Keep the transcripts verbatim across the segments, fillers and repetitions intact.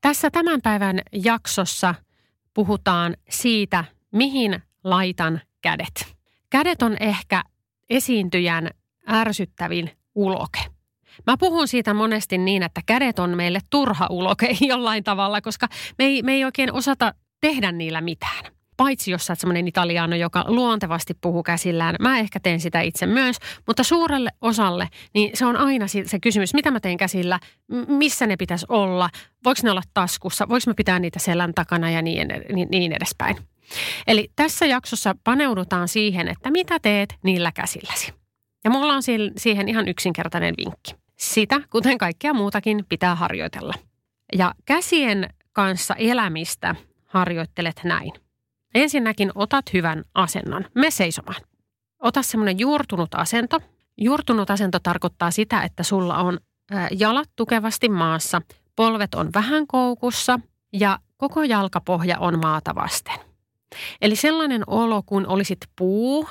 Tässä tämän päivän jaksossa puhutaan siitä, mihin laitan kädet. Kädet on ehkä esiintyjän ärsyttävin uloke. Mä puhun siitä monesti niin, että kädet on meille turha uloke jollain tavalla, koska me ei, me ei oikein osata tehdä niillä mitään. Paitsi jos sä oot semmoinen italiano, joka luontevasti puhuu käsillään. Mä ehkä teen sitä itse myös, mutta suurelle osalle niin se on aina se kysymys, mitä mä teen käsillä, missä ne pitäisi olla, voiko ne olla taskussa, voiko mä pitää niitä selän takana ja niin, niin, niin edespäin. Eli tässä jaksossa paneudutaan siihen, että mitä teet niillä käsilläsi. Ja mulla on siihen ihan yksinkertainen vinkki. Sitä, kuten kaikkea muutakin, pitää harjoitella. Ja käsien kanssa elämistä harjoittelet näin. Ensinnäkin otat hyvän asennon. Mene seisomaan. Ota semmoinen juurtunut asento. Juurtunut asento tarkoittaa sitä, että sulla on jalat tukevasti maassa, polvet on vähän koukussa ja koko jalkapohja on maata vasten. Eli sellainen olo, kun olisit puu,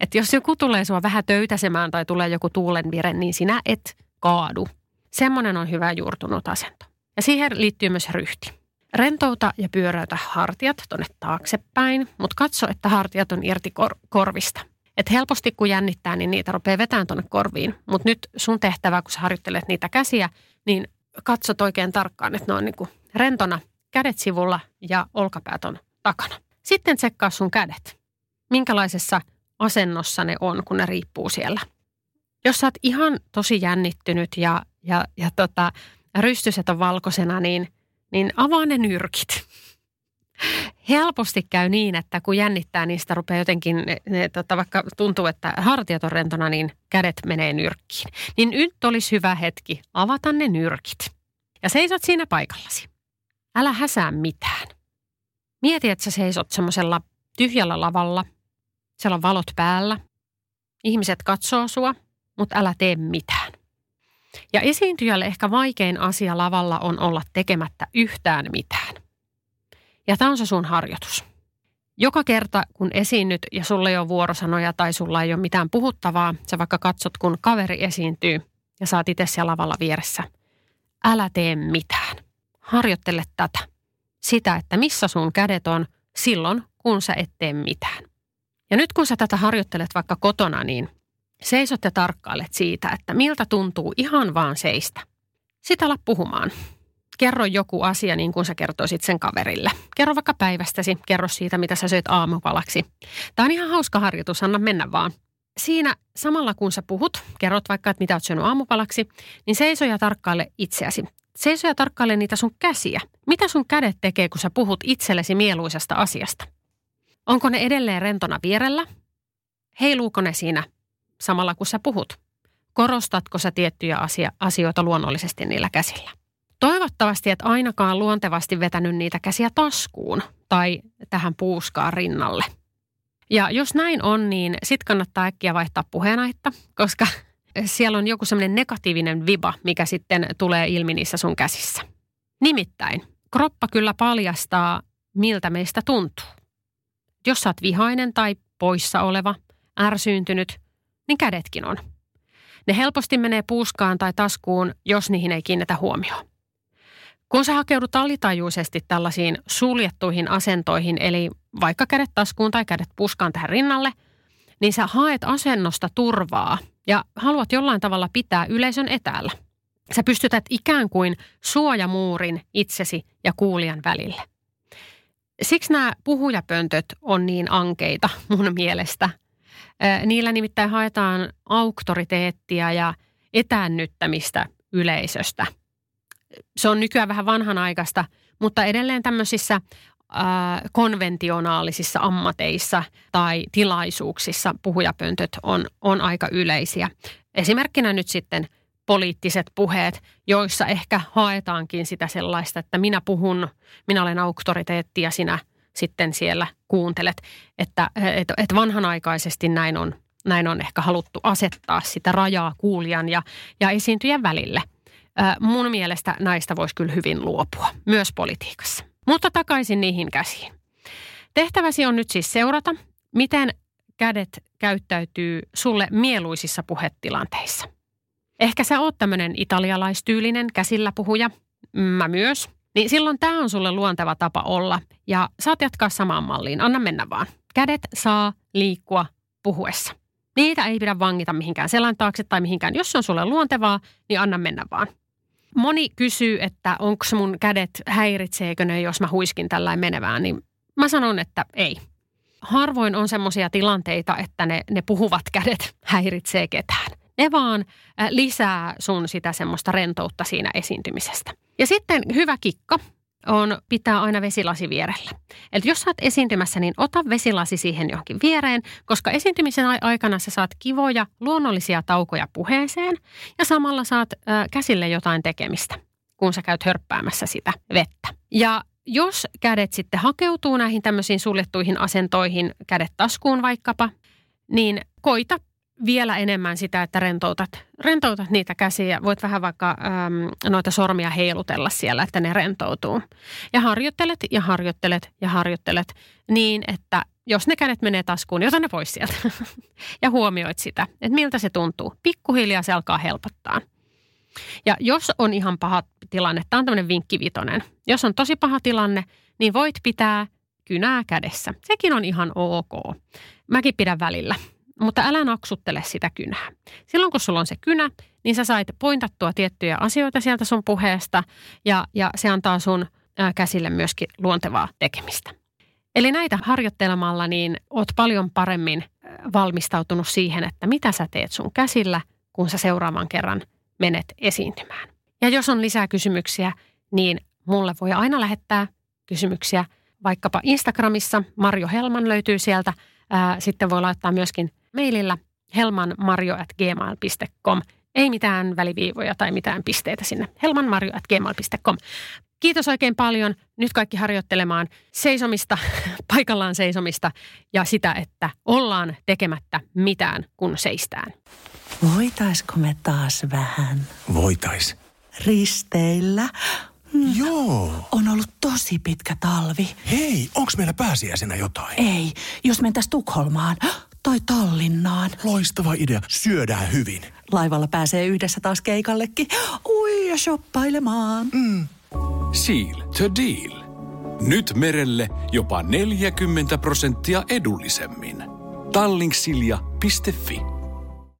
että jos joku tulee sua vähän töytäsemään tai tulee joku tuulenvire, niin sinä et kaadu. Semmoinen on hyvä juurtunut asento. Ja siihen liittyy myös ryhti. Rentouta ja pyöräytä hartiat tuonne taaksepäin, mutta katso, että hartiat on irti kor- korvista. Et helposti kun jännittää, niin niitä rupeaa vetämään tuonne korviin. Mutta nyt sun tehtävä, kun sä harjoittelet niitä käsiä, niin katsot oikein tarkkaan, että ne on niinku rentona, kädet sivulla ja olkapäät on takana. Sitten tsekkaa sun kädet, minkälaisessa asennossa ne on, kun ne riippuu siellä. Jos sä oot ihan tosi jännittynyt ja, ja, ja tota, rystyset on valkoisena, niin niin avaa ne nyrkit. Helposti käy niin, että kun jännittää, niin sitä rupeaa jotenkin, ne, ne, tota, vaikka tuntuu, että hartiat on rentona, niin kädet menee nyrkkiin. Niin nyt olisi hyvä hetki avata ne nyrkit. Ja seisot siinä paikallasi. Älä häsää mitään. Mieti, että sä seisot semmoisella tyhjällä lavalla. Siellä on valot päällä. Ihmiset katsoo sua, mutta älä tee mitään. Ja esiintyjälle ehkä vaikein asia lavalla on olla tekemättä yhtään mitään. Ja tämä on se sun harjoitus. Joka kerta, kun esiinnyt ja sulla ei ole vuorosanoja tai sulla ei ole mitään puhuttavaa, sä vaikka katsot, kun kaveri esiintyy ja sä oot itse siellä lavalla vieressä. Älä tee mitään. Harjoittele tätä. Sitä, että missä sun kädet on silloin, kun sä et tee mitään. Ja nyt kun sä tätä harjoittelet vaikka kotona, niin seisot ja tarkkailet siitä, että miltä tuntuu ihan vaan seistä. Sitten ala puhumaan. Kerro joku asia niin kuin sä kertoisit sen kaverille. Kerro vaikka päivästäsi, kerro siitä, mitä sä söit aamupalaksi. Tämä on ihan hauska harjoitus, anna mennä vaan. Siinä samalla kun sä puhut, kerrot vaikka, että mitä oot syönyt aamupalaksi, niin seiso ja tarkkaile itseäsi. Seiso ja tarkkaile niitä sun käsiä. Mitä sun kädet tekee, kun sä puhut itsellesi mieluisesta asiasta? Onko ne edelleen rentona vierellä? Heiluuko ne siinä samalla kun sä puhut? Korostatko sä tiettyjä asia, asioita luonnollisesti niillä käsillä? Toivottavasti et ainakaan luontevasti vetänyt niitä käsiä taskuun tai tähän puuskaan rinnalle. Ja jos näin on, niin sit kannattaa äkkiä vaihtaa puheenaihetta, koska siellä on joku semmoinen negatiivinen viba, mikä sitten tulee ilmi niissä sun käsissä. Nimittäin, kroppa kyllä paljastaa, miltä meistä tuntuu. Jos sä oot vihainen tai poissa oleva, ärsyyntynyt, niin kädetkin on. Ne helposti menee puuskaan tai taskuun, jos niihin ei kiinnitä huomioon. Kun sä hakeudut alitajuisesti tällaisiin suljettuihin asentoihin, eli vaikka kädet taskuun tai kädet puuskaan tähän rinnalle, niin sä haet asennosta turvaa ja haluat jollain tavalla pitää yleisön etäällä. Sä pystytät ikään kuin suojamuurin itsesi ja kuulijan välille. Siksi nämä puhujapöntöt on niin ankeita mun mielestä. Niillä nimittäin haetaan auktoriteettia ja etäännyttämistä yleisöstä. Se on nykyään vähän vanhanaikaista, mutta edelleen tämmöisissä äh, konventionaalisissa ammateissa tai tilaisuuksissa puhujapöntöt on, on aika yleisiä. Esimerkkinä nyt sitten poliittiset puheet, joissa ehkä haetaankin sitä sellaista, että minä puhun, minä olen auktoriteetti ja sinä sitten siellä kuuntelet. Että et, et vanhanaikaisesti näin on, näin on ehkä haluttu asettaa sitä rajaa kuulijan ja, ja esiintyjän välille. Mun mielestä näistä voisi kyllä hyvin luopua, myös politiikassa. Mutta takaisin niihin käsiin. Tehtäväsi on nyt siis seurata, miten kädet käyttäytyy sulle mieluisissa puhetilanteissa. Ehkä sä oot tämmöinen italialaistyylinen käsillä puhuja, mä myös. Niin silloin tää on sulle luonteva tapa olla ja saat jatkaa samaan malliin, anna mennä vaan. Kädet saa liikkua puhuessa. Niitä ei pidä vangita mihinkään selän taakse tai mihinkään. Jos se on sulle luontevaa, niin anna mennä vaan. Moni kysyy, että onko mun kädet, häiritseekö ne, jos mä huiskin tällainen menevään, niin mä sanon, että ei. Harvoin on semmoisia tilanteita, että ne, ne puhuvat kädet häiritsee ketään. Ne vaan lisää sun sitä semmoista rentoutta siinä esiintymisestä. Ja sitten hyvä kikka on pitää aina vesilasi vierellä. Eli jos sä oot esiintymässä, niin ota vesilasi siihen johonkin viereen, koska esiintymisen aikana sä saat kivoja, luonnollisia taukoja puheeseen ja samalla saat käsille jotain tekemistä, kun sä käyt hörppäämässä sitä vettä. Ja jos kädet sitten hakeutuu näihin tämmöisiin suljettuihin asentoihin, kädet taskuun vaikkapa, niin koita vielä enemmän sitä, että rentoutat, rentoutat niitä käsiä. Voit vähän vaikka äm, noita sormia heilutella siellä, että ne rentoutuu. Ja harjoittelet ja harjoittelet ja harjoittelet niin, että jos ne kädet menee taskuun, niin ota ne pois sieltä. Ja huomioit sitä, että miltä se tuntuu. Pikkuhiljaa se alkaa helpottaa. Ja jos on ihan paha tilanne, tämä on tämmöinen vinkkivitonen. Jos on tosi paha tilanne, niin voit pitää kynää kädessä. Sekin on ihan ok. Mäkin pidän välillä. Mutta älä naksuttele sitä kynää. Silloin kun sulla on se kynä, niin sä sait pointattua tiettyjä asioita sieltä sun puheesta ja, ja se antaa sun ää, käsille myöskin luontevaa tekemistä. Eli näitä harjoittelemalla niin oot paljon paremmin valmistautunut siihen, että mitä sä teet sun käsillä, kun sä seuraavan kerran menet esiintymään. Ja jos on lisää kysymyksiä, niin mulle voi aina lähettää kysymyksiä vaikkapa Instagramissa. Marjo Helman löytyy sieltä. Ää, sitten voi laittaa myöskin maililla helmanmarjo at gmail piste com. Ei mitään väliviivoja tai mitään pisteitä sinne. helmanmarjo at gmail piste com. Kiitos oikein paljon. Nyt kaikki harjoittelemaan seisomista, paikallaan seisomista ja sitä, että ollaan tekemättä mitään, kun seistään. Voitaisko me taas vähän? Voitais. Risteillä? Mm. Joo. On ollut tosi pitkä talvi. Hei, onks meillä pääsiäisenä jotain? Ei, jos mentäis Tukholmaan tai Tallinnaan. Loistava idea, syödään hyvin. Laivalla pääsee yhdessä taas keikallekin. Ui, ja shoppailemaan. Mm. Seal to deal. Nyt merelle jopa neljäkymmentä prosenttia edullisemmin. tallinksilja piste fi